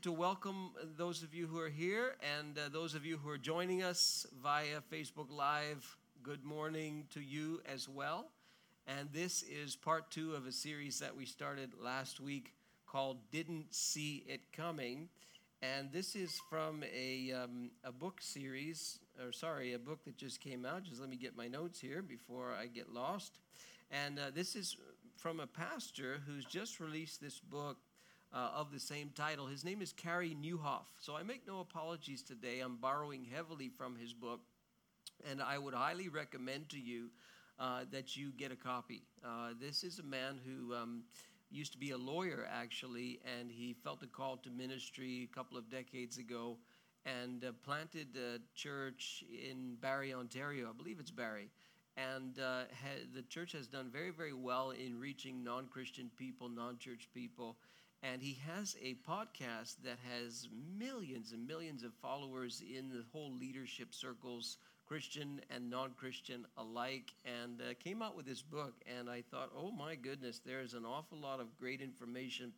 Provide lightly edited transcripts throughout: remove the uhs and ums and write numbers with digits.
To welcome those of you who are here and those of you who are joining us via Facebook Live, good morning to you as well. And this is part two of a series that we started last week called Didn't See It Coming. And this is from a book that just came out. Just let me get my notes here before I get lost. And this is from a pastor who's just released this book of the same title. His name is Carey Nieuwhof. So I make no apologies today. I'm borrowing heavily from his book, and I would highly recommend to you that you get a copy. This is a man who used to be a lawyer, actually, and he felt a call to ministry a couple of decades ago and planted a church in Barrie, Ontario. I believe it's Barrie. And the church has done very, very well in reaching non-Christian people, non-church people. And he has a podcast that has millions and millions of followers in the whole leadership circles, Christian and non-Christian alike, and came out with this book. And I thought, oh my goodness, there is an awful lot of great information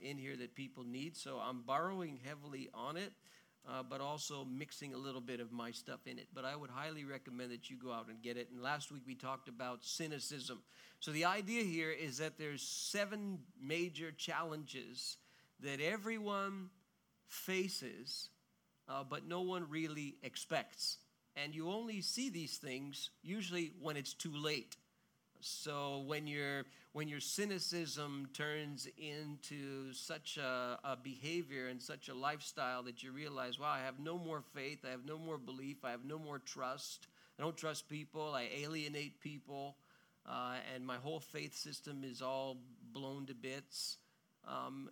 in here that people need. So I'm borrowing heavily on it, but also mixing a little bit of my stuff in it. But I would highly recommend that you go out and get it. And last week we talked about cynicism. So the idea here is that there's seven major challenges that everyone faces, but no one really expects. And you only see these things usually when it's too late. So when your cynicism turns into such a behavior and such a lifestyle that you realize, wow, I have no more faith, I have no more belief, I have no more trust. I don't trust people, I alienate people. And my whole faith system is all blown to bits,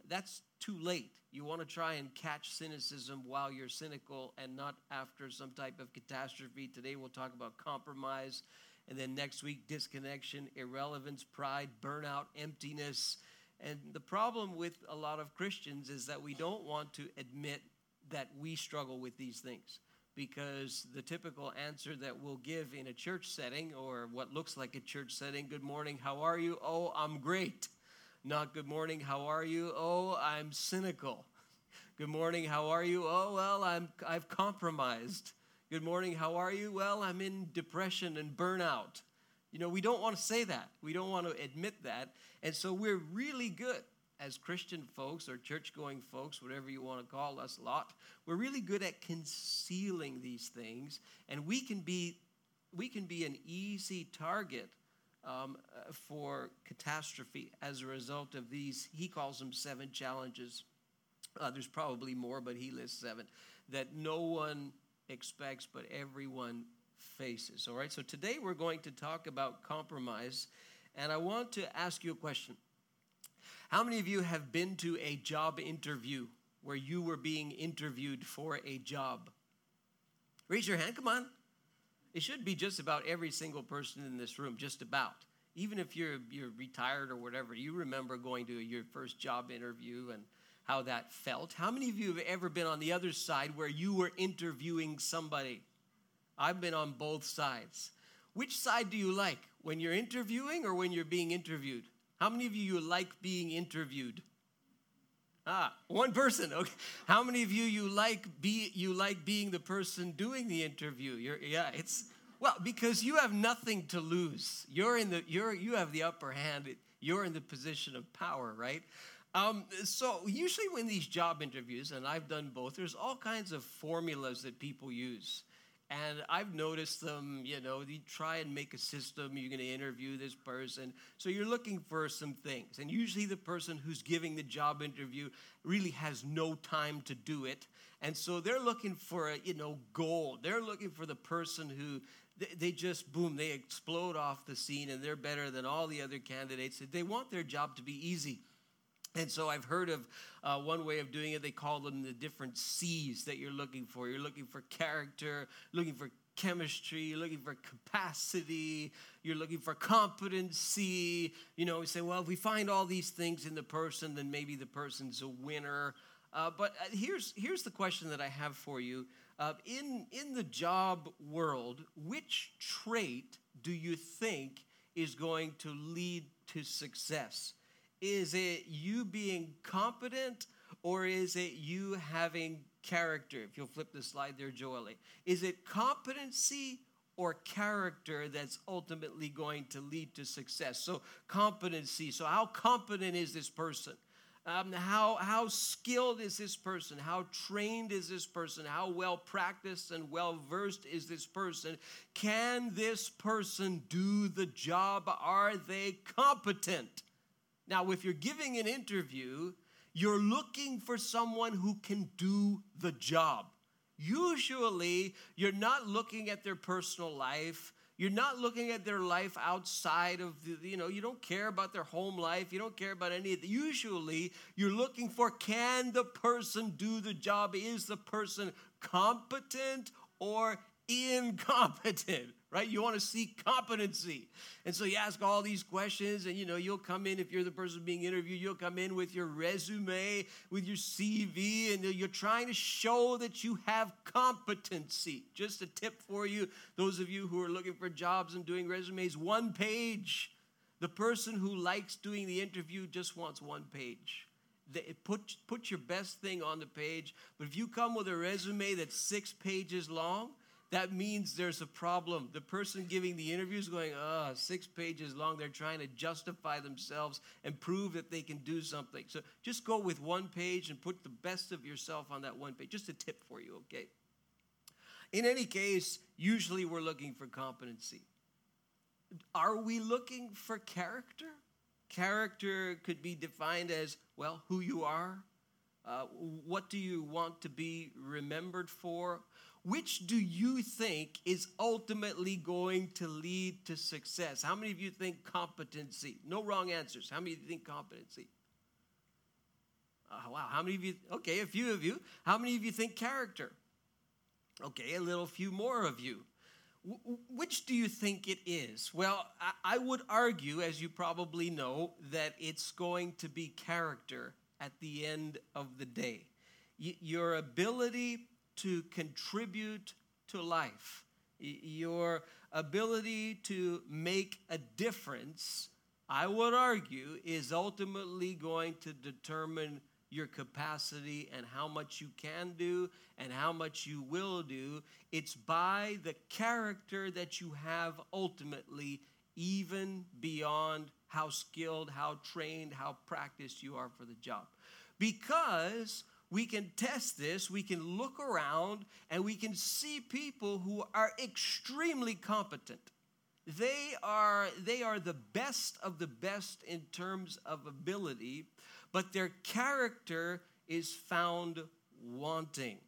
that's too late. You want to try and catch cynicism while you're cynical and not after some type of catastrophe. Today we'll talk about compromise, and then next week, disconnection, irrelevance, pride, burnout, emptiness. And the problem with a lot of Christians is that we don't want to admit that we struggle with these things, because the typical answer that we'll give in a church setting, or what looks like a church setting, good morning, how are you? Oh, I'm great. Not good morning, how are you? Oh, I'm cynical. Good morning, how are you? Oh, well, I've compromised. Good morning, how are you? Well, I'm in depression and burnout. You know, we don't want to say that. We don't want to admit that. And so we're really good as Christian folks or church-going folks, whatever you want to call us, we're really good at concealing these things, and we can be an easy target for catastrophe as a result of these. He calls them seven challenges. There's probably more, but he lists seven that no one expects, but everyone faces. All right, so today we're going to talk about compromise, and I want to ask you a question. How many of you have been to a job interview where you were being interviewed for a job? Raise your hand, come on. It should be just about every single person in this room, just about. Even if you're retired or whatever, you remember going to your first job interview and how that felt. How many of you have ever been on the other side where you were interviewing somebody? I've been on both sides. Which side do you like, when you're interviewing or when you're being interviewed? How many of you like being interviewed? One person. Okay. How many of you like being the person doing the interview? Because you have nothing to lose. You have the upper hand. You're in the position of power, right? So usually when these job interviews, and I've done both, there's all kinds of formulas that people use. And I've noticed them, you know, you try and make a system, you're going to interview this person. So you're looking for some things. And usually the person who's giving the job interview really has no time to do it. And so they're looking for gold. They're looking for the person who they explode off the scene and they're better than all the other candidates. They want their job to be easy. And so I've heard of one way of doing it. They call them the different C's that you're looking for. You're looking for character, looking for chemistry, you're looking for capacity, you're looking for competency. You know, we say, well, if we find all these things in the person, then maybe the person's a winner. But here's the question that I have for you. In the job world, which trait do you think is going to lead to success? Is it you being competent, or is it you having character? If you'll flip the slide there, Joelle. Is it competency or character that's ultimately going to lead to success? So competency. So how competent is this person? How skilled is this person? How trained is this person? How well practiced and well versed is this person? Can this person do the job? Are they competent? Now, if you're giving an interview, you're looking for someone who can do the job. Usually, you're not looking at their personal life. You're not looking at their life outside of, you don't care about their home life. You don't care about any of that. Usually, you're looking for, can the person do the job? Is the person competent or incompetent, right? You want to see competency. And so you ask all these questions and, you'll come in, if you're the person being interviewed, you'll come in with your resume, with your CV, and you're trying to show that you have competency. Just a tip for you, those of you who are looking for jobs and doing resumes, one page. The person who likes doing the interview just wants one page. Put your best thing on the page. But if you come with a resume that's 6 pages long, that means there's a problem. The person giving the interview is going, 6 pages long. They're trying to justify themselves and prove that they can do something. So just go with one page and put the best of yourself on that one page. Just a tip for you, okay? In any case, usually we're looking for competency. Are we looking for character? Character could be defined as, who you are. What do you want to be remembered for? Which do you think is ultimately going to lead to success? How many of you think competency? No wrong answers. How many of you think competency? Wow. How many of you? Okay, a few of you. How many of you think character? Okay, a little few more of you. Which do you think it is? Well, I would argue, as you probably know, that it's going to be character at the end of the day. Your ability to contribute to life, your ability to make a difference, I would argue, is ultimately going to determine your capacity and how much you can do and how much you will do. It's by the character that you have ultimately, even beyond how skilled, how trained, how practiced you are for the job. Because we can test this, we can look around, and we can see people who are extremely competent. They are the best of the best in terms of ability, but their character is found wanting.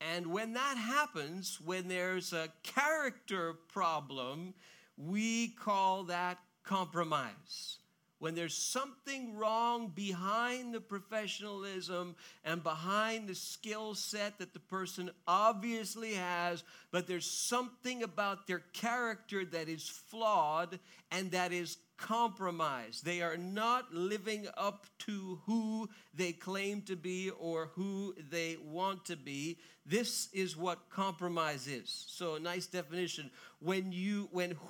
And when that happens, when there's a character problem, we call that compromise. When there's something wrong behind the professionalism and behind the skill set that the person obviously has, but there's something about their character that is flawed and that is compromised. They are not living up to who they claim to be or who they want to be. This is what compromise is. So a nice definition. When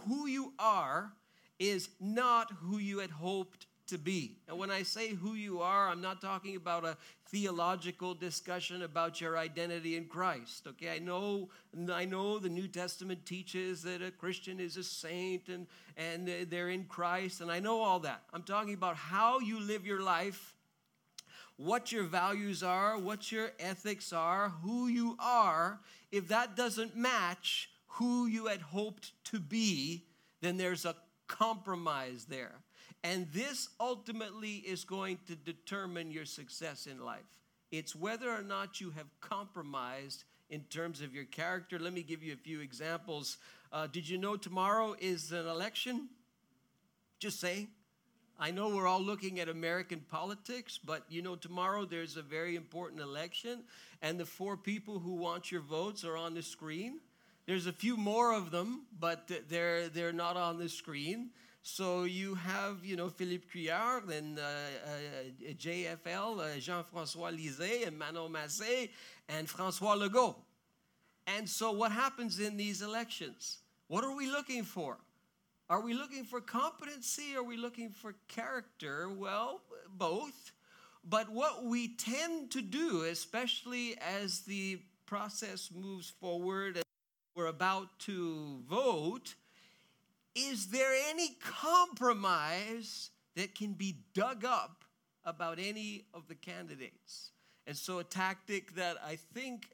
who you are is not who you had hoped to be. And when I say who you are, I'm not talking about a theological discussion about your identity in Christ. Okay, I know the New Testament teaches that a Christian is a saint and they're in Christ, and I know all that. I'm talking about how you live your life, what your values are, what your ethics are, who you are. If that doesn't match who you had hoped to be, then there's a compromise there. And this ultimately is going to determine your success in life. It's whether or not you have compromised in terms of your character. Let me give you a few examples. Did you know tomorrow is an election? Just saying. I know we're all looking at American politics, but tomorrow there's a very important election, and the 4 people who want your votes are on the screen. There's a few more of them, but they're not on the screen. So you have, Philippe Couillard and JFL, Jean-Francois Lisée and Manon Massé and Francois Legault. And so what happens in these elections? What are we looking for? Are we looking for competency? Are we looking for character? Well, both. But what we tend to do, especially as the process moves forward and we're about to vote, is there any compromise that can be dug up about any of the candidates? And so a tactic that I think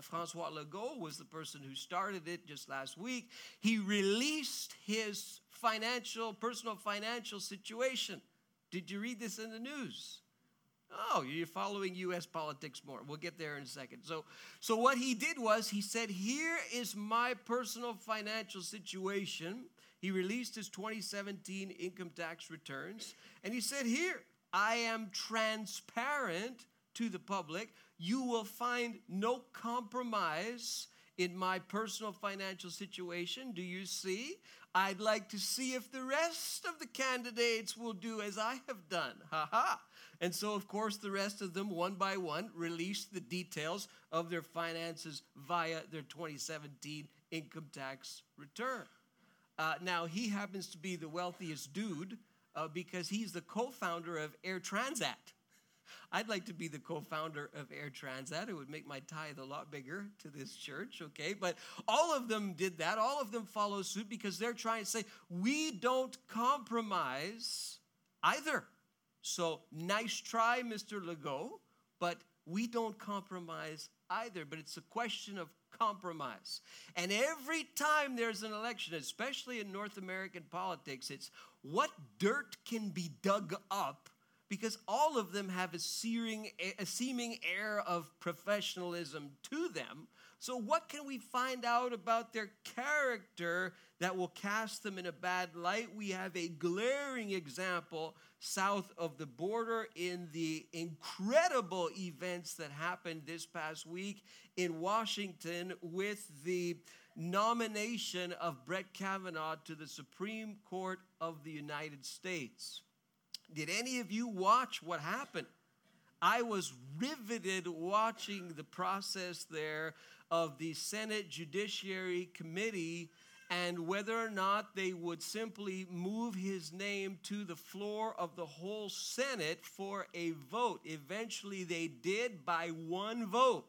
Francois Legault was the person who started it just last week, he released his personal financial situation. Did you read this in the news? Oh, you're following U.S. politics more. We'll get there in a second. So what he did was he said, here is my personal financial situation. He released his 2017 income tax returns, and he said, here, I am transparent to the public. You will find no compromise in my personal financial situation. Do you see? I'd like to see if the rest of the candidates will do as I have done. Ha ha. And so, of course, the rest of them, one by one, released the details of their finances via their 2017 income tax return. Now, he happens to be the wealthiest dude because he's the co-founder of Air Transat. I'd like to be the co-founder of Air Transat. It would make my tithe a lot bigger to this church, okay? But all of them did that. All of them follow suit because they're trying to say, we don't compromise either. So nice try, Mr. Legault, but we don't compromise either. But it's a question of compromise. And every time there's an election, especially in North American politics, it's what dirt can be dug up, because all of them have a seeming air of professionalism to them. So what can we find out about their character that will cast them in a bad light? We have a glaring example south of the border in the incredible events that happened this past week in Washington with the nomination of Brett Kavanaugh to the Supreme Court of the United States. Did any of you watch what happened? I was riveted watching the process there of the Senate Judiciary Committee and whether or not they would simply move his name to the floor of the whole Senate for a vote. Eventually, they did by one vote.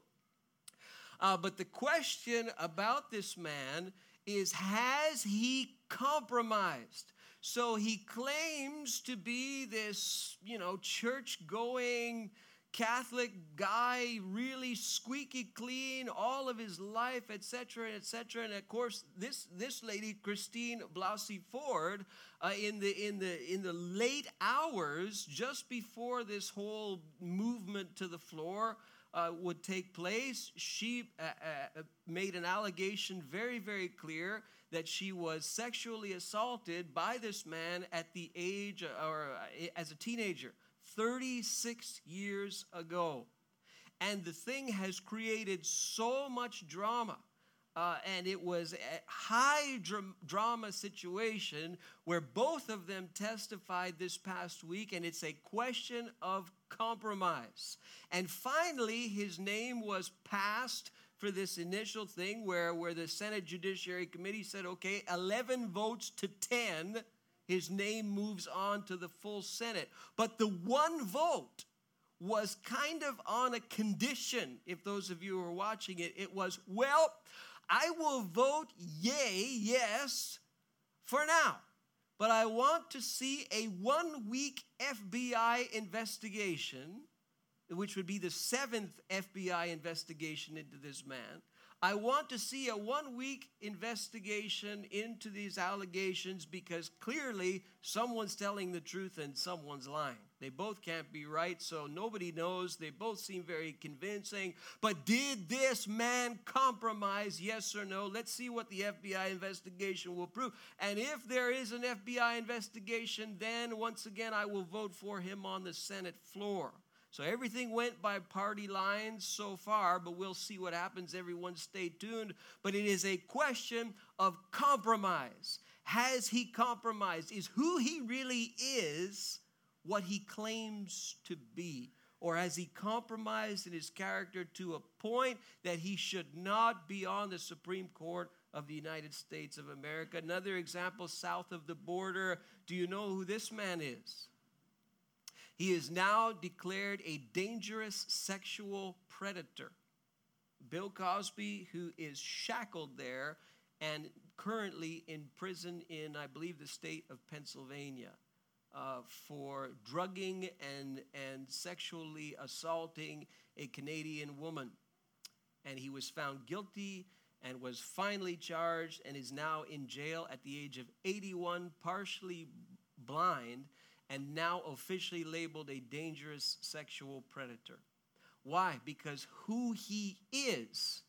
But the question about this man is, has he compromised? So he claims to be this, church-going Catholic guy, really squeaky clean all of his life, et cetera, et cetera. And of course, this lady, Christine Blasey Ford, in the late hours just before this whole movement to the floor would take place, she made an allegation very, very clear that she was sexually assaulted by this man at the age, or as a teenager, 36 years ago. And the thing has created so much drama. And it was a high drama situation where both of them testified this past week, and it's a question of compromise. And finally, his name was passed for this initial thing where the Senate Judiciary Committee said, okay, 11 votes to 10, his name moves on to the full Senate. But the one vote was kind of on a condition. If those of you who are watching it, it was, well, I will vote yes, for now, but I want to see a 1-week FBI investigation, which would be the 7th FBI investigation into this man. I want to see a 1-week investigation into these allegations because clearly someone's telling the truth and someone's lying. They both can't be right, so nobody knows. They both seem very convincing. But did this man compromise, yes or no? Let's see what the FBI investigation will prove. And if there is an FBI investigation, then once again I will vote for him on the Senate floor. So everything went by party lines so far, but we'll see what happens. Everyone stay tuned. But it is a question of compromise. Has he compromised? Is who he really is what he claims to be? Or has he compromised in his character to a point that he should not be on the Supreme Court of the United States of America? Another example, south of the border. Do you know who this man is? He is now declared a dangerous sexual predator. Bill Cosby, who is shackled there and currently in prison in, I believe, the state of Pennsylvania for drugging and sexually assaulting a Canadian woman. And he was found guilty and was finally charged and is now in jail at the age of 81, partially blind, and now officially labeled a dangerous sexual predator. Why? Because who he is,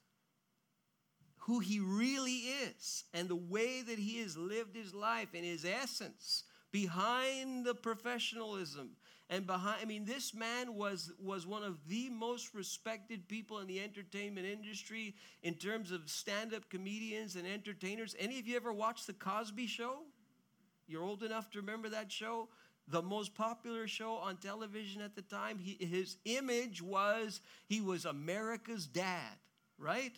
who he really is, and the way that he has lived his life in his essence, behind the professionalism and behind, I mean, this man was one of the most respected people in the entertainment industry in terms of stand-up comedians and entertainers. Any of you ever watched The Cosby Show? You're old enough to remember that show? The most popular show on television at the time. His image was he was America's dad, right?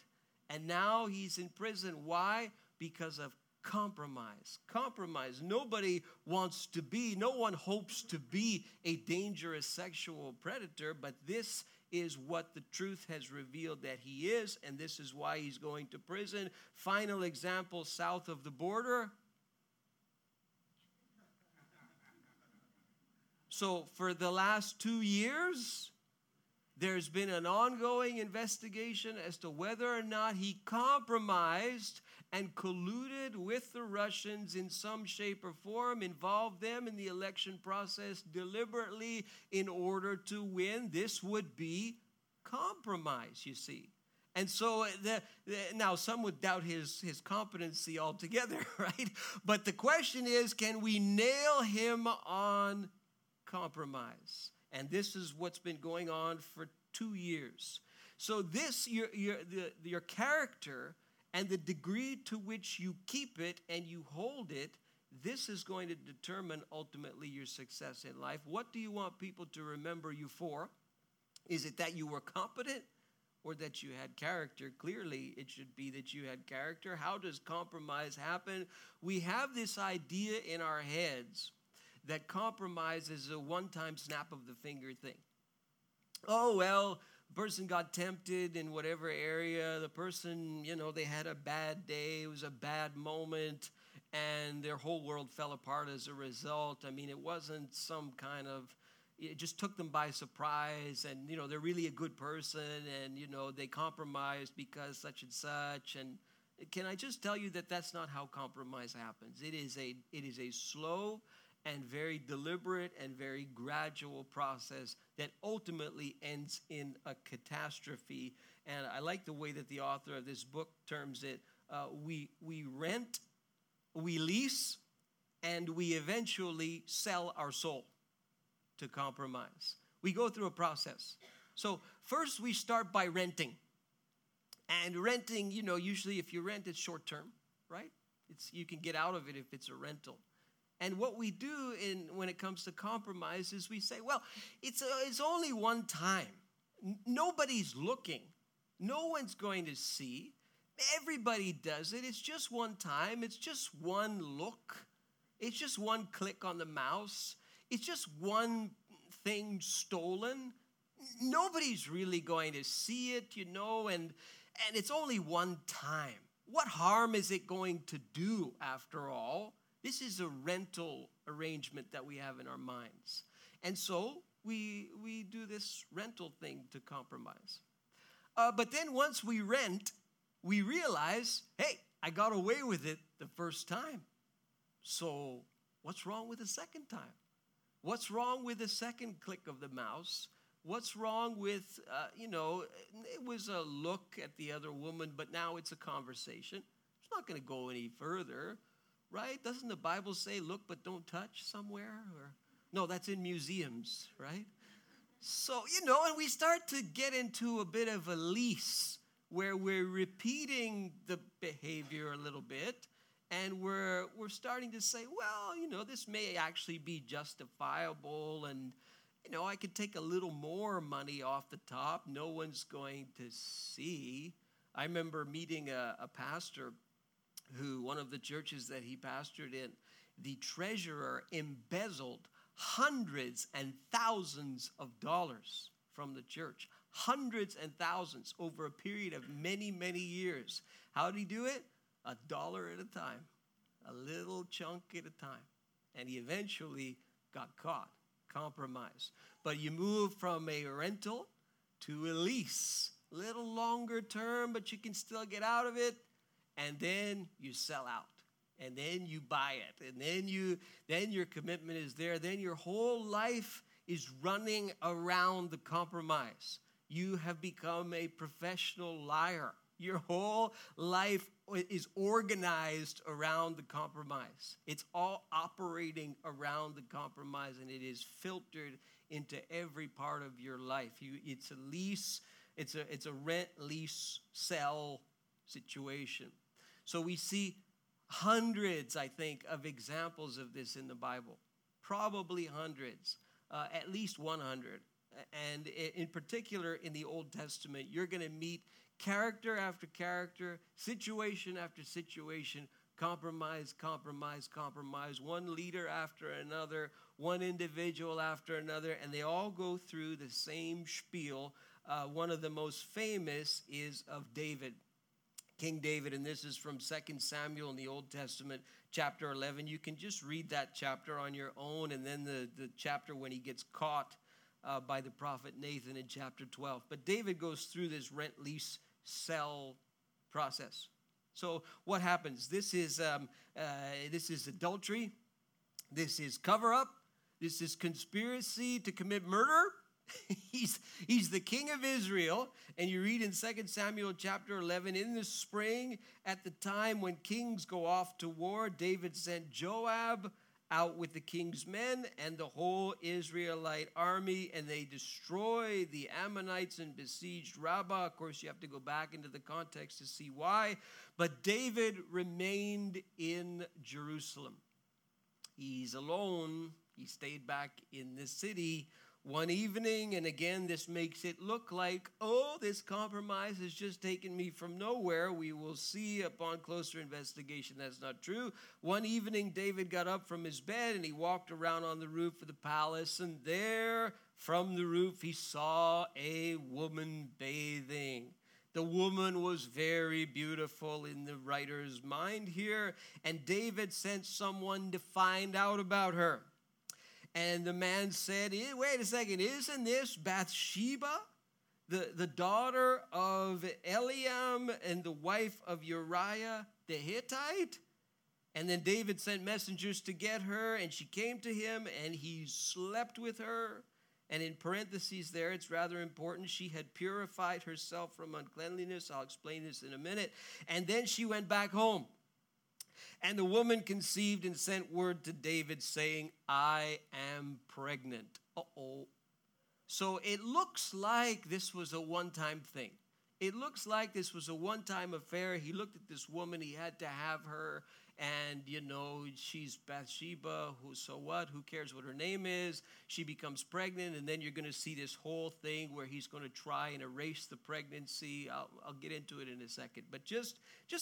And now he's in prison. Why? Because of compromise. Compromise. Nobody wants to be, no one hopes to be a dangerous sexual predator, but this is what the truth has revealed that he is, and this is why he's going to prison. Final example, south of the border. So for the last 2 years, there's been an ongoing investigation as to whether or not he compromised and colluded with the Russians in some shape or form, involved them in the election process deliberately in order to win. This would be compromise, you see. And so now some would doubt his competency altogether, right? But the question is, can we nail him on compromise? And this is what's been going on for 2 years. So this, your character and the degree to which you keep it and you hold it, this is going to determine ultimately your success in life. What do you want people to remember you for? Is it that you were competent or that you had character? Clearly, it should be that you had character. How does compromise happen? We have this idea in our heads that compromise is a one-time snap of the finger thing. Oh, well, the person got tempted in whatever area. The person, they had a bad day. It was a bad moment, and their whole world fell apart as a result. I mean, it wasn't some kind of, it just took them by surprise, and, they're really a good person, and, they compromised because such and such. And can I just tell you that that's not how compromise happens? It is a slow and very deliberate and very gradual process that ultimately ends in a catastrophe. And I like the way that the author of this book terms it. We rent, we lease, and we eventually sell our soul to compromise. We go through a process. So first we start by renting. And renting, usually if you rent, it's short term, right? You can get out of it if it's a rental. And what we do when it comes to compromise is we say, well, it's only one time. Nobody's looking. No one's going to see. Everybody does it. It's just one time. It's just one look. It's just one click on the mouse. It's just one thing stolen. Nobody's really going to see it, and it's only one time. What harm is it going to do after all? This is a rental arrangement that we have in our minds. And so we do this rental thing to compromise. But then once we rent, we realize, hey, I got away with it the first time. So what's wrong with the second time? What's wrong with the second click of the mouse? What's wrong with, it was a look at the other woman, but now it's a conversation. It's not going to go any further. Right? Doesn't the Bible say, look but don't touch somewhere? Or no, that's in museums, right? So, and we start to get into a bit of a lease where we're repeating the behavior a little bit, and we're starting to say, well, this may actually be justifiable, and, I could take a little more money off the top. No one's going to see. I remember meeting a pastor who, one of the churches that he pastored in, the treasurer embezzled hundreds and thousands of dollars from the church. Hundreds and thousands over a period of many, many years. How did he do it? A dollar at a time. A little chunk at a time. And he eventually got caught. Compromised. But you move from a rental to a lease. Little longer term, but you can still get out of it. And then you sell out. And then you buy it. And then your commitment is there. Then your whole life is running around the compromise. You have become a professional liar. Your whole life is organized around the compromise. It's all operating around the compromise, and it is filtered into every part of your life. It's a lease. It's a rent, lease, sell situation. So we see hundreds, I think, of examples of this in the Bible. Probably hundreds, at least 100. And in particular, in the Old Testament, you're going to meet character after character, situation after situation, compromise, compromise, compromise, one leader after another, one individual after another, and they all go through the same spiel. One of the most famous is of David, King David, and this is from 2 Samuel in the Old Testament, chapter 11. You can just read that chapter on your own, and then the chapter when he gets caught by the prophet Nathan in chapter 12. But David goes through this rent, lease, sell process. So what happens? This is adultery. This is cover-up. This is conspiracy to commit murder. He's the king of Israel, and you read in 2 Samuel chapter 11, in the spring, at the time when kings go off to war, David sent Joab out with the king's men and the whole Israelite army, and they destroy the Ammonites and besieged Rabbah. Of course, you have to go back into the context to see why. But David remained in Jerusalem. He's alone. He stayed back in the city one evening, and again, this makes it look like, oh, this compromise has just taken me from nowhere. We will see upon closer investigation that's not true. One evening, David got up from his bed, and he walked around on the roof of the palace, and there, from the roof, he saw a woman bathing. The woman was very beautiful in the writer's mind here, and David sent someone to find out about her. And the man said, wait a second, isn't this Bathsheba, the daughter of Eliam and the wife of Uriah the Hittite? And then David sent messengers to get her, and she came to him, and he slept with her. And in parentheses there, it's rather important, she had purified herself from uncleanliness. I'll explain this in a minute. And then she went back home. And the woman conceived and sent word to David saying, I am pregnant. Uh-oh. So it looks like this was a one-time thing. It looks like this was a one-time affair. He looked at this woman. He had to have her. And, she's Bathsheba. So what? Who cares what her name is? She becomes pregnant. And then you're going to see this whole thing where he's going to try and erase the pregnancy. I'll get into it in a second. But just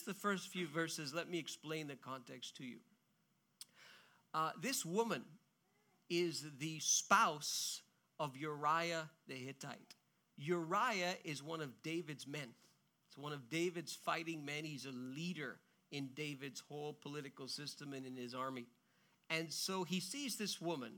the first few verses, let me explain the context to you. This woman is the spouse of Uriah the Hittite. Uriah is one of David's men. It's one of David's fighting men. He's a leader in David's whole political system and in his army. And so he sees this woman,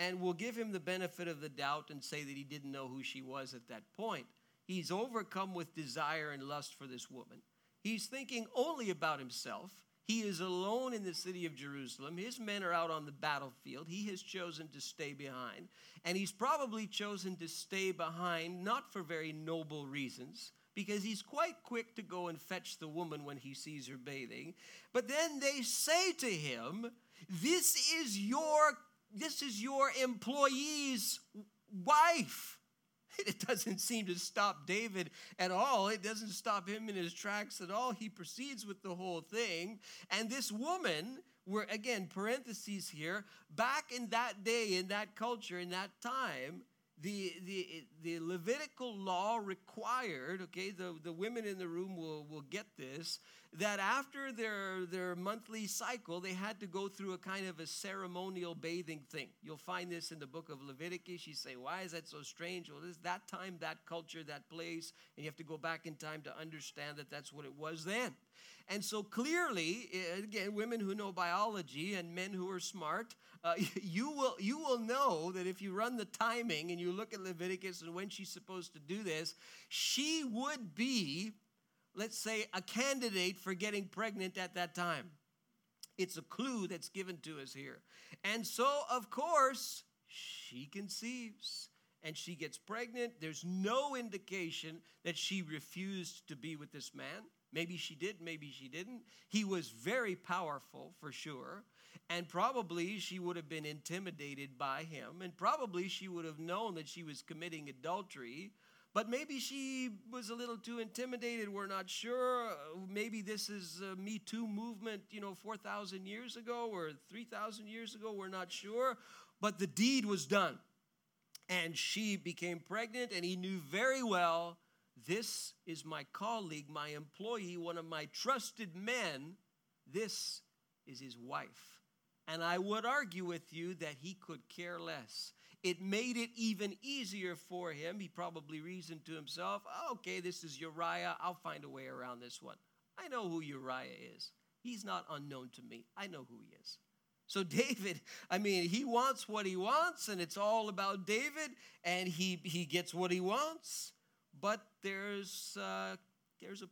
and we'll give him the benefit of the doubt and say that he didn't know who she was at that point. He's overcome with desire and lust for this woman. He's thinking only about himself. He is alone in the city of Jerusalem. His men are out on the battlefield. He has chosen to stay behind. And he's probably chosen to stay behind, not for very noble reasons, because he's quite quick to go and fetch the woman when he sees her bathing. But then they say to him, this is your employee's wife. It doesn't seem to stop David at all. It doesn't stop him in his tracks at all. He proceeds with the whole thing. And this woman, we're again, parentheses here, back in that day, in that culture, in that time, The Levitical law required, okay, the women in the room will get this, that after their monthly cycle, they had to go through a kind of a ceremonial bathing thing. You'll find this in the book of Leviticus. You say, why is that so strange? Well, this is that time, that culture, that place, and you have to go back in time to understand that that's what it was then. And so clearly, again, women who know biology and men who are smart, you will know that if you run the timing and you look at Leviticus and when she's supposed to do this, she would be, let's say, a candidate for getting pregnant at that time. It's a clue that's given to us here. And so, of course, she conceives and she gets pregnant. There's no indication that she refused to be with this man. Maybe she did, maybe she didn't. He was very powerful, for sure, and probably she would have been intimidated by him, and probably she would have known that she was committing adultery, but maybe she was a little too intimidated. We're not sure. Maybe this is a Me Too movement, 4,000 years ago or 3,000 years ago. We're not sure, but the deed was done, and she became pregnant, and he knew very well, this is my colleague, my employee, one of my trusted men. This is his wife. And I would argue with you that he could care less. It made it even easier for him. He probably reasoned to himself, okay, this is Uriah. I'll find a way around this one. I know who Uriah is. He's not unknown to me. I know who he is. So David, he wants what he wants, and it's all about David, and he gets what he wants. But there's a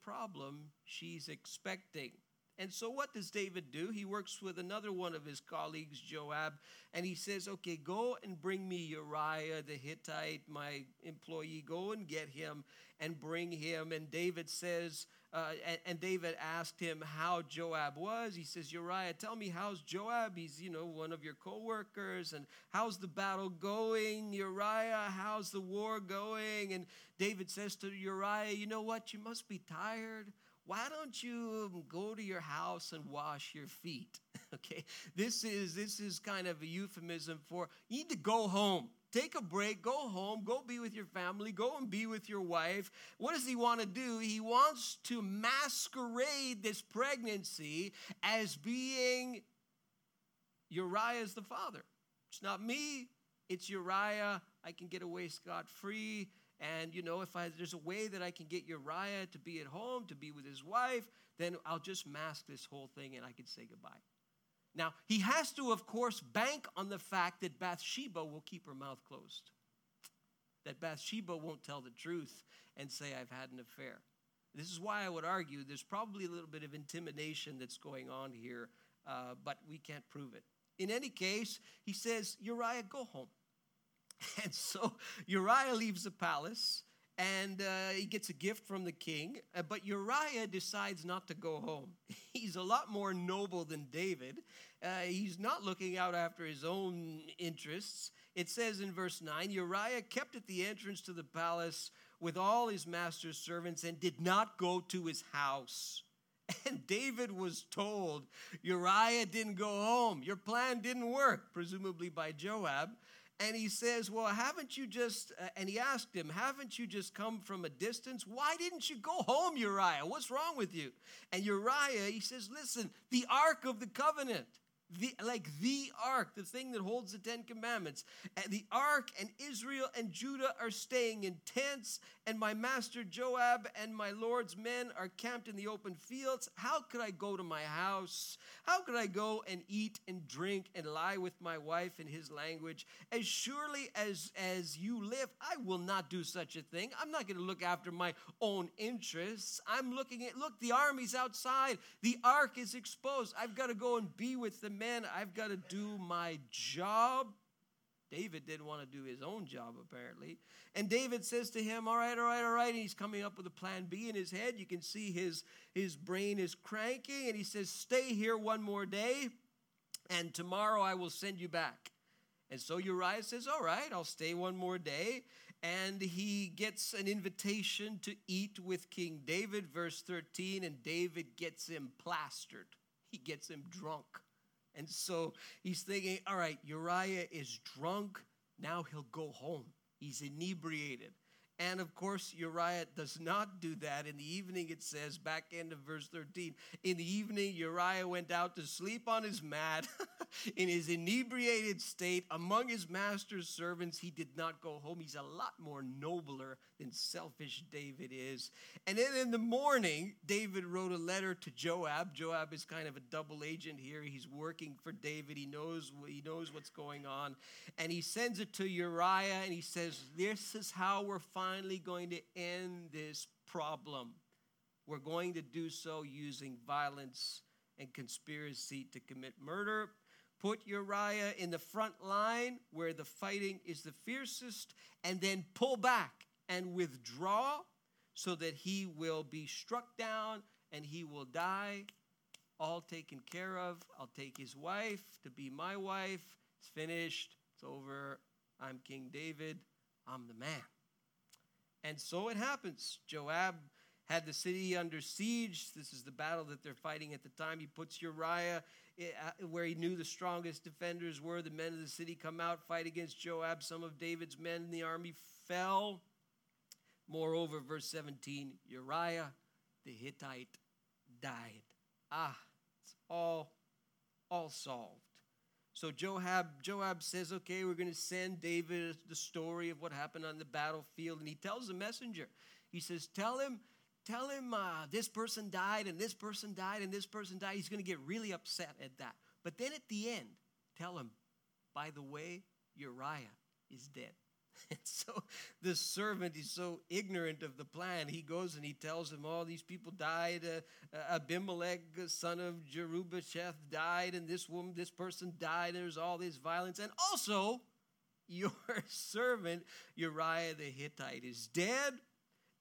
problem she's expecting. And so what does David do? He works with another one of his colleagues, Joab, and he says, okay, go and bring me Uriah the Hittite, my employee. Go and get him and bring him. And David says, and David asked him how Joab was. He says, Uriah, tell me, how's Joab? He's, one of your co-workers. And how's the battle going? Uriah, how's the war going? And David says to Uriah, you know what? You must be tired. Why don't you go to your house and wash your feet? Okay, this is kind of a euphemism for you need to go home. Take a break, go home, go be with your family, go and be with your wife. What does he want to do? He wants to masquerade this pregnancy as being Uriah's the father. It's not me, it's Uriah. I can get away scot-free. And, if there's a way that I can get Uriah to be at home, to be with his wife, then I'll just mask this whole thing and I can say goodbye. Now, he has to, of course, bank on the fact that Bathsheba will keep her mouth closed, that Bathsheba won't tell the truth and say, I've had an affair. This is why I would argue there's probably a little bit of intimidation that's going on here, but we can't prove it. In any case, he says, Uriah, go home. And so Uriah leaves the palace, and he gets a gift from the king. But Uriah decides not to go home. He's a lot more noble than David. He's not looking out after his own interests. It says in verse 9, Uriah kept at the entrance to the palace with all his master's servants and did not go to his house. And David was told, Uriah didn't go home. Your plan didn't work, presumably by Joab. And he says, well, he asked him, haven't you just come from a distance? Why didn't you go home, Uriah? What's wrong with you? And Uriah, he says, listen, the Ark of the Covenant, the Ark, the thing that holds the Ten Commandments, and the Ark and Israel and Judah are staying in tents, and my master Joab and my Lord's men are camped in the open fields. How could I go to my house? How could I go and eat and drink and lie with my wife in his language? As surely as you live, I will not do such a thing. I'm not going to look after my own interests. I'm look, the army's outside. The Ark is exposed. I've got to go and be with the men. I've got to do my job. David didn't want to do his own job, apparently. And David says to him, all right. And he's coming up with a plan B in his head. You can see his brain is cranking. And he says, stay here one more day, and tomorrow I will send you back. And so Uriah says, all right, I'll stay one more day. And he gets an invitation to eat with King David, verse 13. And David gets him plastered. He gets him drunk. And so he's thinking, all right, Uriah is drunk. Now he'll go home. He's inebriated. And of course, Uriah does not do that. In the evening, it says, back end of verse 13, in the evening, Uriah went out to sleep on his mat in his inebriated state among his master's servants. He did not go home. He's a lot more nobler than selfish David is. And then in the morning, David wrote a letter to Joab. Joab is kind of a double agent here. He's working for David. He knows what's going on. And he sends it to Uriah and he says, this is how we're finally going to end this problem. We're going to do so using violence and conspiracy to commit murder. Put Uriah in the front line where the fighting is the fiercest, and then pull back and withdraw so that he will be struck down and he will die, all taken care of. I'll take his wife to be my wife. It's finished. It's over. I'm King David. I'm the man. And so it happens. Joab had the city under siege. This is the battle that they're fighting at the time. He puts Uriah where he knew the strongest defenders were. The men of the city come out, fight against Joab. Some of David's men in the army fell. Moreover, verse 17, Uriah the Hittite died. It's all solved. So Joab says, okay, we're going to send David the story of what happened on the battlefield. And he tells the messenger, he says, tell him this person died and this person died and this person died. He's going to get really upset at that. But then at the end, tell him, by the way, Uriah is dead. And so the servant is so ignorant of the plan. He goes and he tells him, all these people died. Abimelech, son of Jerubasheth, died. And this person died. There's all this violence. And also, your servant, Uriah the Hittite, is dead.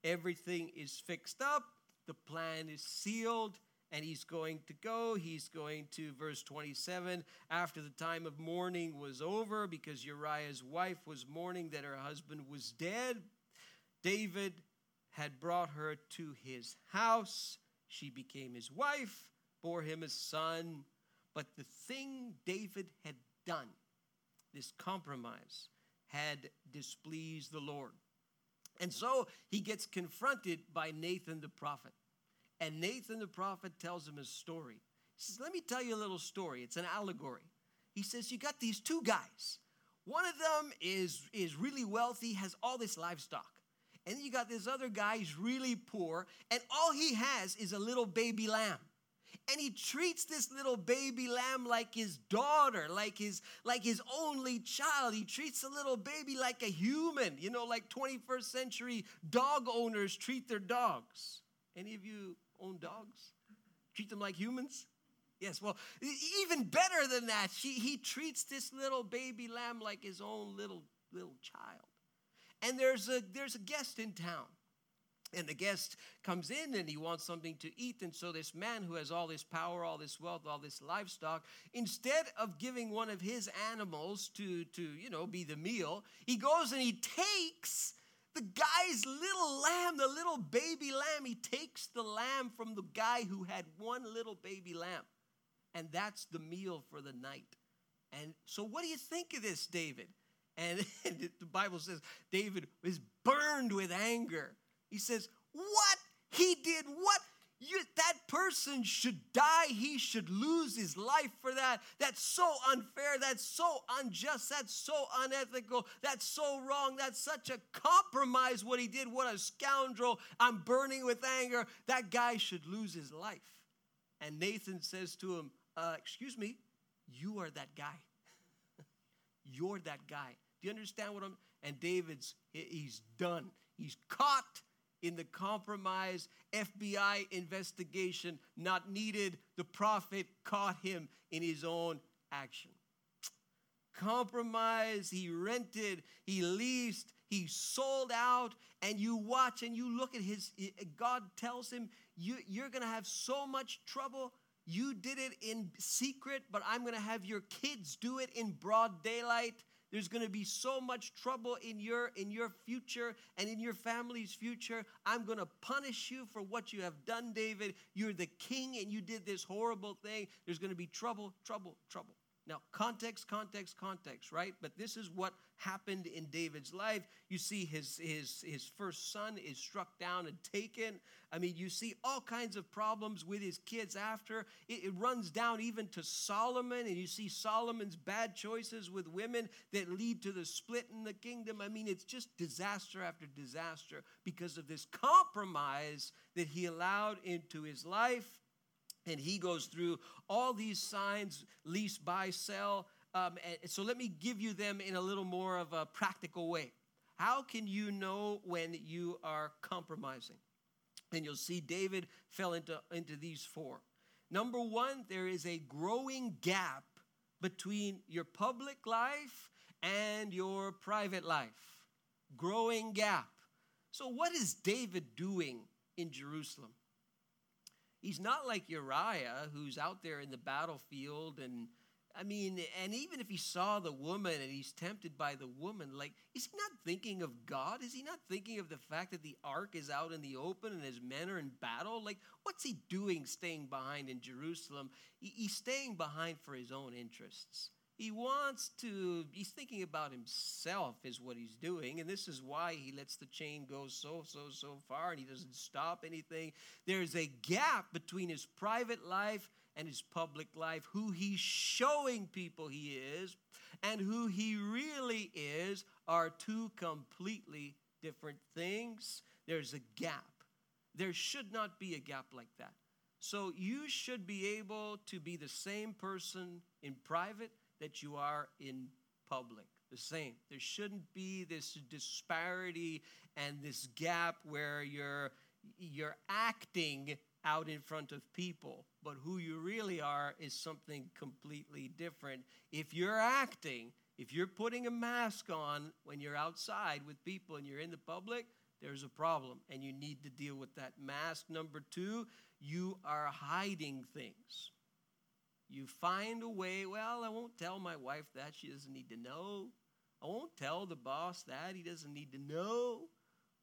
Everything is fixed up. The plan is sealed. And he's going to, verse 27, after the time of mourning was over, because Uriah's wife was mourning that her husband was dead, David had brought her to his house. She became his wife, bore him a son. But the thing David had done, this compromise, had displeased the Lord. And so he gets confronted by Nathan the prophet. And Nathan the prophet tells him his story. He says, let me tell you a little story. It's an allegory. He says, you got these two guys. One of them is really wealthy, has all this livestock. And then you got this other guy, he's really poor, and all he has is a little baby lamb. And he treats this little baby lamb like his daughter, like his only child. He treats the little baby like a human, like 21st century dog owners treat their dogs. Any of you own dogs? Treat them like humans? Yes, well, even better than that, he treats this little baby lamb like his own little child. And there's a guest in town. And the guest comes in and he wants something to eat. And so this man who has all this power, all this wealth, all this livestock, instead of giving one of his animals to be the meal, he goes and he takes the guy's little lamb, the little baby lamb. He takes the lamb from the guy who had one little baby lamb. And that's the meal for the night. And so what do you think of this, David? And the Bible says David is burned with anger. He says, what? He did what? That person should die. He should lose his life for that. That's so unfair. That's so unjust. That's so unethical. That's so wrong. That's such a compromise what he did. What a scoundrel. I'm burning with anger. That guy should lose his life. And Nathan says to him, excuse me, you are that guy. You're that guy. Do you understand what I'm? And David's, he's done. He's caught in the compromise, FBI investigation not needed. The prophet caught him in his own action. Compromise, he rented, he leased, he sold out, and you watch and you look at his, God tells him, you're going to have so much trouble. You did it in secret, but I'm going to have your kids do it in broad daylight. There's going to be so much trouble in your future and in your family's future. I'm going to punish you for what you have done, David. You're the king and you did this horrible thing. There's going to be trouble, trouble, trouble. Now, context, right? But this is what happened in David's life. You see his first son is struck down and taken. I mean, you see all kinds of problems with his kids after. It runs down even to Solomon, and you see Solomon's bad choices with women that lead to the split in the kingdom. I mean, it's just disaster after disaster because of this compromise that he allowed into his life. And he goes through all these signs, lease, buy, sell. So let me give you them in a little more of a practical way. How can you know when you are compromising? And you'll see David fell into these four. Number one, there is a growing gap between your public life and your private life. Growing gap. So what is David doing in Jerusalem? He's not like Uriah, who's out there in the battlefield. And even if he saw the woman and he's tempted by the woman, like, is he not thinking of God? Is he not thinking of the fact that the ark is out in the open and his men are in battle? Like, what's he doing staying behind in Jerusalem? He's staying behind for his own interests. He's thinking about himself is what he's doing, and this is why he lets the chain go so far, and he doesn't stop anything. There's a gap between his private life and his public life, who he's showing people he is and who he really is are two completely different things. There's a gap. There should not be a gap like that. So you should be able to be the same person in private that you are in public, the same. There shouldn't be this disparity and this gap where you're acting out in front of people, but who you really are is something completely different. If you're putting a mask on when you're outside with people and you're in the public, there's a problem, and you need to deal with that mask. Number two, you are hiding things. You find a way, well, I won't tell my wife that. She doesn't need to know. I won't tell the boss that. He doesn't need to know.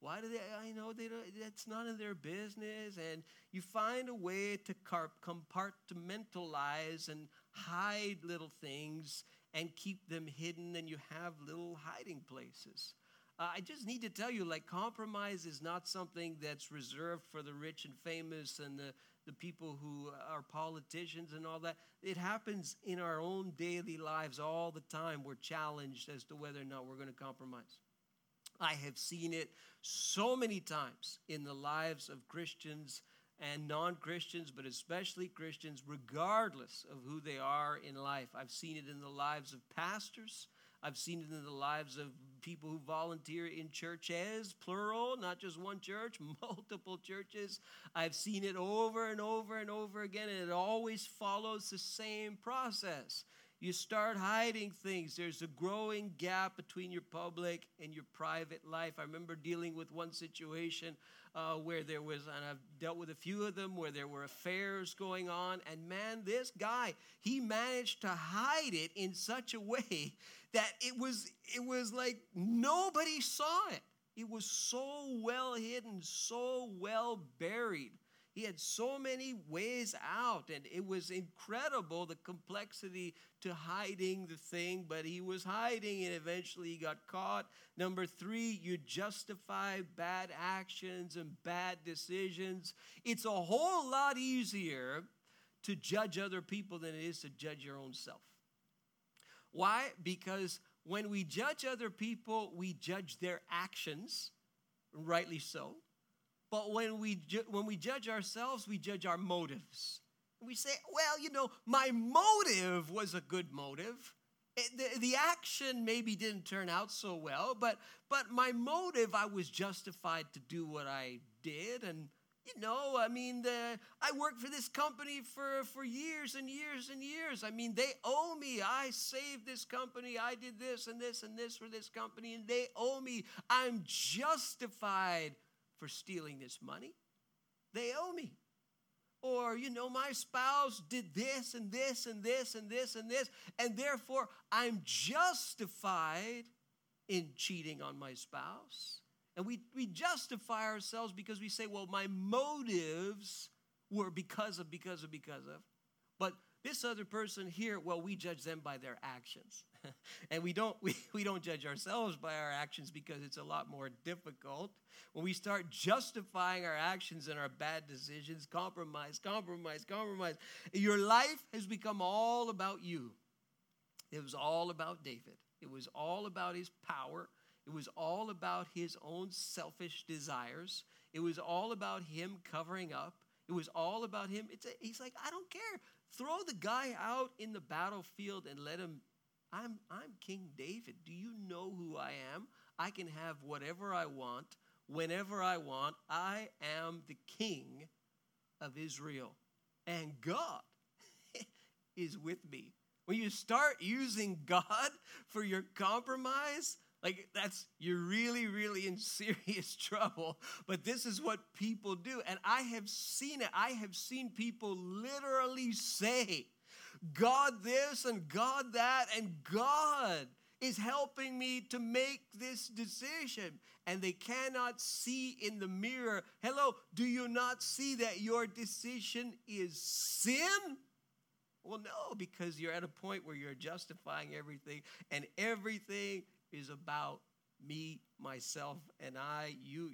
Why do they? I know they don't. That's none of their business. And you find a way to compartmentalize and hide little things and keep them hidden, and you have little hiding places. I just need to tell you, like, compromise is not something that's reserved for the rich and famous and the people who are politicians and all that. It happens in our own daily lives all the time. We're challenged as to whether or not we're going to compromise. I have seen it so many times in the lives of Christians and non-Christians, but especially Christians, regardless of who they are in life. I've seen it in the lives of pastors. I've seen it in the lives of people who volunteer in churches, plural, not just one church, multiple churches. I've seen it over and over and over again, and it always follows the same process. You start hiding things. There's a growing gap between your public and your private life. I remember dealing with one situation where there was, and I've dealt with a few of them, where there were affairs going on. And man, this guy, he managed to hide it in such a way that it was like nobody saw it. It was so well hidden, so well buried. He had so many ways out, and it was incredible, the complexity to hiding the thing, but he was hiding, and eventually he got caught. Number three, you justify bad actions and bad decisions. It's a whole lot easier to judge other people than it is to judge your own self. Why? Because when we judge other people, we judge their actions, rightly so. But when we judge ourselves, we judge our motives. We say, well, you know, my motive was a good motive. The action maybe didn't turn out so well, but my motive, I was justified to do what I did. And, you know, I mean, I worked for this company for years and years and years. I mean, they owe me. I saved this company. I did this and this and this for this company, and they owe me. I'm justified for stealing this money. They owe me. Or, you know, my spouse did this and this and this and this and this, and therefore I'm justified in cheating on my spouse. And we justify ourselves because we say, well, my motives were because of. But This other person here, well, we judge them by their actions. And we don't judge ourselves by our actions because it's a lot more difficult. When we start justifying our actions and our bad decisions, compromise. Your life has become all about you. It was all about David. It was all about his power. It was all about his own selfish desires. It was all about him covering up. It was all about him. He's like, I don't care. Throw the guy out in the battlefield and let him. I'm King David. Do you know who I am? I can have whatever I want, whenever I want. I am the king of Israel. And God is with me. When you start using God for your compromise, like you're really, really in serious trouble. But this is what people do. And I have seen it. I have seen people literally say, God this and God that, and God is helping me to make this decision. And they cannot see in the mirror. Hello, do you not see that your decision is sin? Well, no, because you're at a point where you're justifying everything, and everything is about me, myself, and I, you,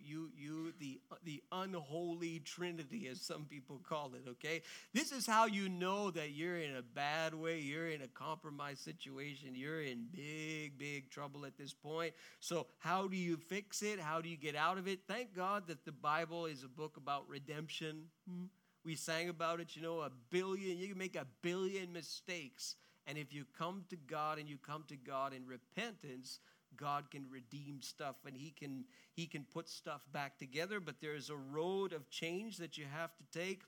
the unholy trinity, as some people call it, okay? This is how you know that you're in a bad way, you're in a compromised situation, you're in big, big trouble at this point. So how do you fix it? How do you get out of it? Thank God that the Bible is a book about redemption. We sang about it, you can make 1 billion mistakes. And if you come to God in repentance, God can redeem stuff and he can put stuff back together. But there is a road of change that you have to take.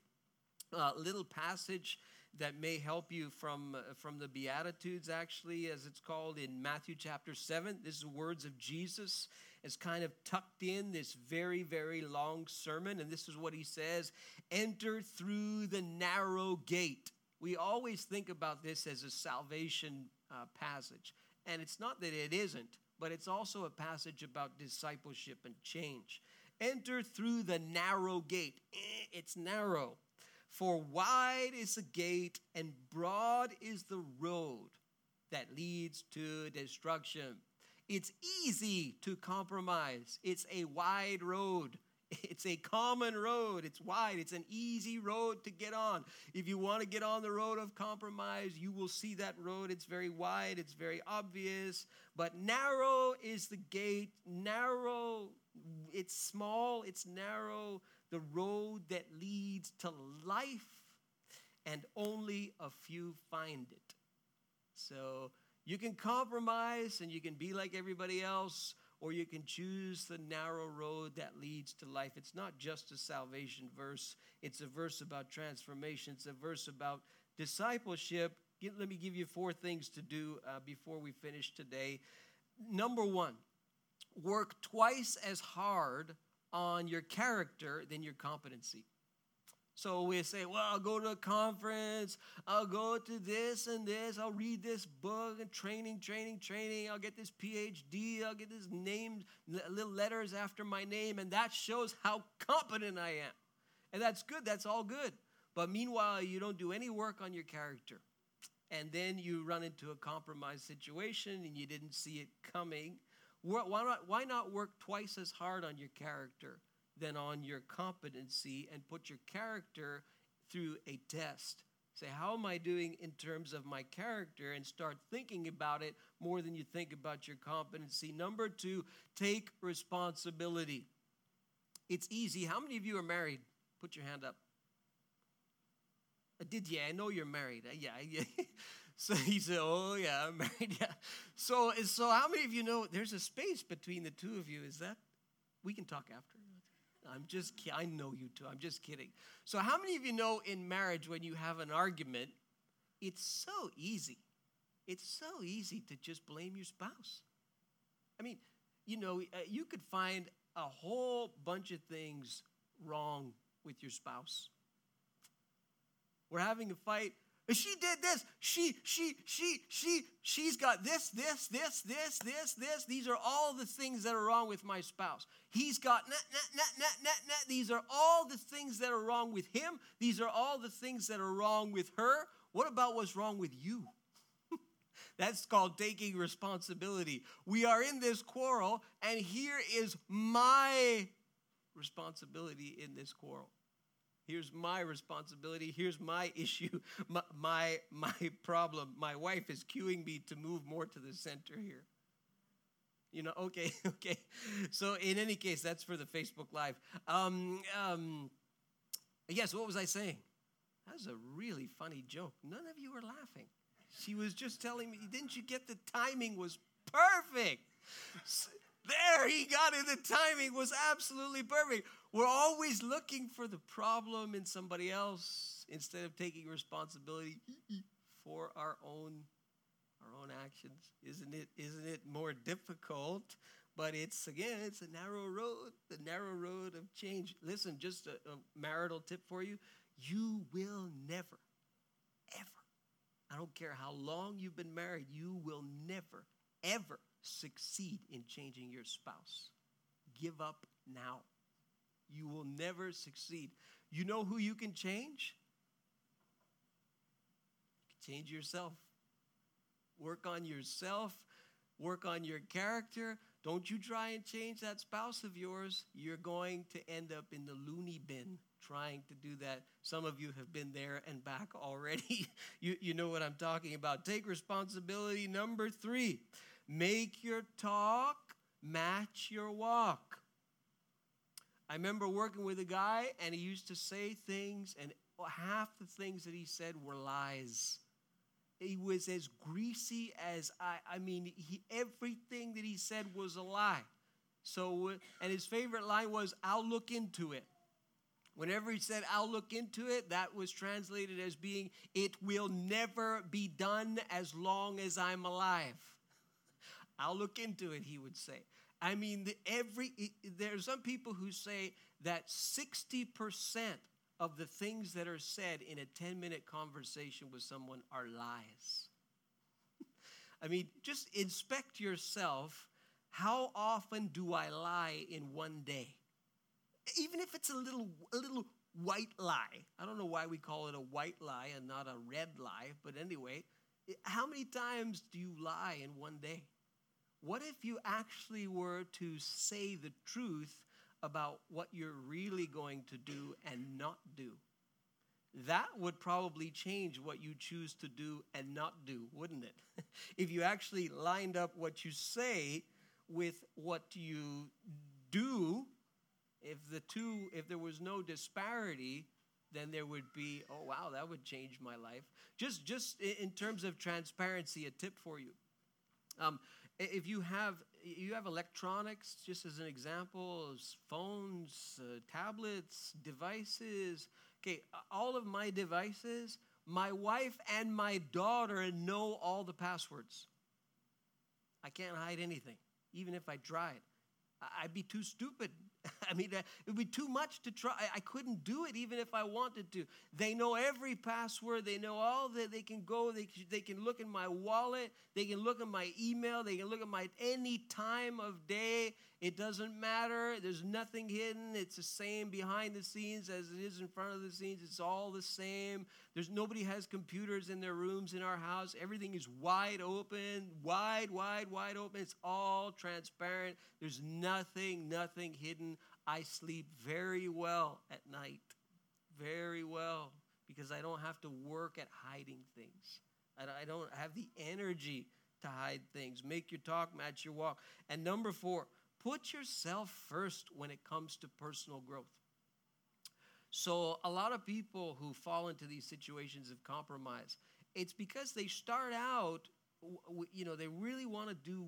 A little passage that may help you from the Beatitudes, actually, as it's called in Matthew chapter 7. This is the words of Jesus. It's kind of tucked in this very, very long sermon. And this is what he says: enter through the narrow gate. We always think about this as a salvation passage. And it's not that it isn't, but it's also a passage about discipleship and change. Enter through the narrow gate. It's narrow. For wide is the gate and broad is the road that leads to destruction. It's easy to compromise. It's a wide road. It's a common road. It's wide. It's an easy road to get on. If you want to get on the road of compromise, you will see that road. It's very wide. It's very obvious. But narrow is the gate. Narrow. It's small. It's narrow. The road that leads to life. And only a few find it. So you can compromise and you can be like everybody else, or you can choose the narrow road that leads to life. It's not just a salvation verse. It's a verse about transformation. It's a verse about discipleship. Let me give you 4 things to do before we finish today. Number 1, work twice as hard on your character than your competency. So we say, well, I'll go to a conference, I'll go to this and this, I'll read this book and training, I'll get this PhD, I'll get this name, little letters after my name, and that shows how competent I am. And that's good, that's all good. But meanwhile, you don't do any work on your character. And then you run into a compromised situation and you didn't see it coming. Why not work twice as hard on your character than on your competency, and put your character through a test? Say, how am I doing in terms of my character? And start thinking about it more than you think about your competency. Number 2, take responsibility. It's easy. How many of you are married? Put your hand up. Did you? I know you're married. Yeah. So he said, oh, yeah, I'm married. Yeah. So how many of you know there's a space between the two of you? Is that? We can talk after. I know you too. I'm just kidding. So how many of you know in marriage when you have an argument, it's so easy. It's so easy to just blame your spouse. I mean, you could find a whole bunch of things wrong with your spouse. We're having a fight. She did this. She's got this. These are all the things that are wrong with my spouse. He's got nah. These are all the things that are wrong with him. These are all the things that are wrong with her. What about what's wrong with you? That's called taking responsibility. We are in this quarrel, and here is my responsibility in this quarrel. Here's my responsibility. Here's my issue, my problem. My wife is cueing me to move more to the center here. You know, okay. So in any case, that's for the Facebook Live. Yes, what was I saying? That was a really funny joke. None of you were laughing. She was just telling me, didn't you get the timing was perfect? There, he got it. The timing was absolutely perfect. We're always looking for the problem in somebody else instead of taking responsibility for our own actions. Isn't it more difficult? But it's a narrow road, the narrow road of change. Listen, just a marital tip for you. You will never, ever, I don't care how long you've been married, you will never, ever succeed in changing your spouse. Give up now. You will never succeed. You know who you can change? You can change yourself. Work on yourself. Work on your character. Don't you try and change that spouse of yours. You're going to end up in the loony bin trying to do that. Some of you have been there and back already. You know what I'm talking about. Take responsibility. Number 3, make your talk match your walk. I remember working with a guy, and he used to say things, and half the things that he said were lies. He was as greasy as everything that he said was a lie. So, and his favorite line was, "I'll look into it." Whenever he said, "I'll look into it," that was translated as being, "It will never be done as long as I'm alive." "I'll look into it," he would say. There are some people who say that 60% of the things that are said in a 10-minute conversation with someone are lies. Just inspect yourself. How often do I lie in one day? Even if it's a little white lie. I don't know why we call it a white lie and not a red lie, but anyway, how many times do you lie in one day? What if you actually were to say the truth about what you're really going to do and not do? That would probably change what you choose to do and not do, wouldn't it? If you actually lined up what you say with what you do, if there was no disparity, then there would be, oh wow, that would change my life. Just in terms of transparency, a tip for you. If you have electronics, just as an example, phones, tablets, devices. Okay, all of my devices, my wife and my daughter know all the passwords. I can't hide anything, even if I tried. I'd be too stupid. It would be too much to try. I couldn't do it even if I wanted to. They know every password. They know all that. They can go. They can look in my wallet. They can look at my email. They can look at my any time of day. It doesn't matter. There's nothing hidden. It's the same behind the scenes as it is in front of the scenes. It's all the same. There's nobody has computers in their rooms in our house. Everything is wide open, wide open. It's all transparent. There's nothing hidden. I sleep very well at night, very well, because I don't have to work at hiding things. I don't have the energy to hide things. Make your talk match your walk. And number 4, put yourself first when it comes to personal growth. So a lot of people who fall into these situations of compromise, it's because they start out, they really want to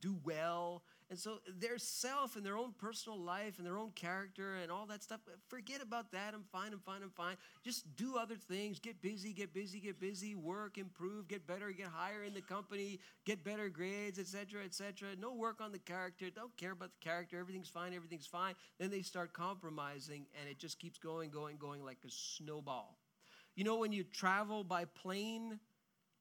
do well. And so their self and their own personal life and their own character and all that stuff, forget about that. I'm fine. Just do other things. Get busy. Work, improve, get better, get higher in the company, get better grades, etc. No work on the character. Don't care about the character. Everything's fine. Then they start compromising, and it just keeps going like a snowball. You know, when you travel by plane,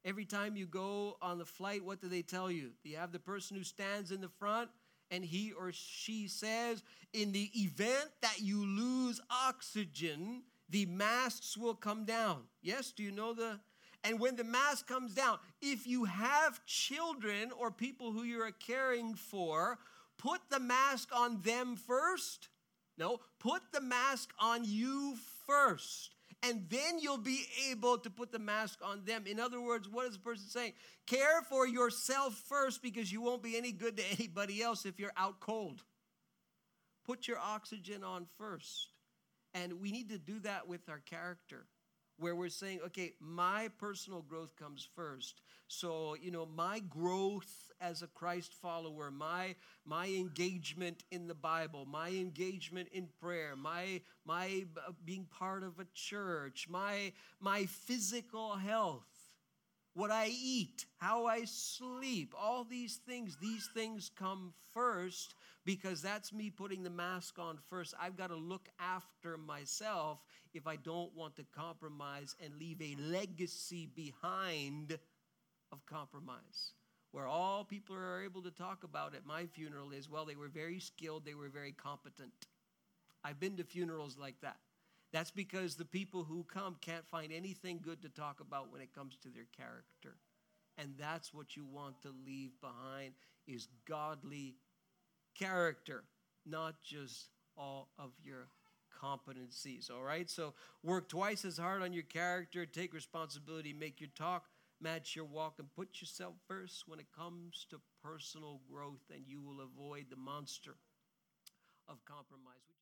every time you go on the flight, what do they tell you? You have the person who stands in the front, and he or she says, in the event that you lose oxygen, the masks will come down. Yes, do you know the? And when the mask comes down, if you have children or people who you're caring for, put the mask on them first. No, put the mask on you first, and then you'll be able to put the mask on them. In other words, what is the person saying? Care for yourself first, because you won't be any good to anybody else if you're out cold. Put your oxygen on first. And we need to do that with our character, where we're saying, okay, my personal growth comes first. So, you know, my growth as a Christ follower, my engagement in the Bible, my engagement in prayer, my being part of a church, my physical health, what I eat, how I sleep, all these things come first, because that's me putting the mask on first. I've got to look after myself if I don't want to compromise and leave a legacy behind of compromise, where all people are able to talk about at my funeral is, well, they were very skilled, they were very competent. I've been to funerals like that. That's because the people who come can't find anything good to talk about when it comes to their character. And that's what you want to leave behind, is godly character, not just all of your competencies, all right? So work twice as hard on your character, take responsibility, make your talk match your walk, and put yourself first when it comes to personal growth, and you will avoid the monster of compromise.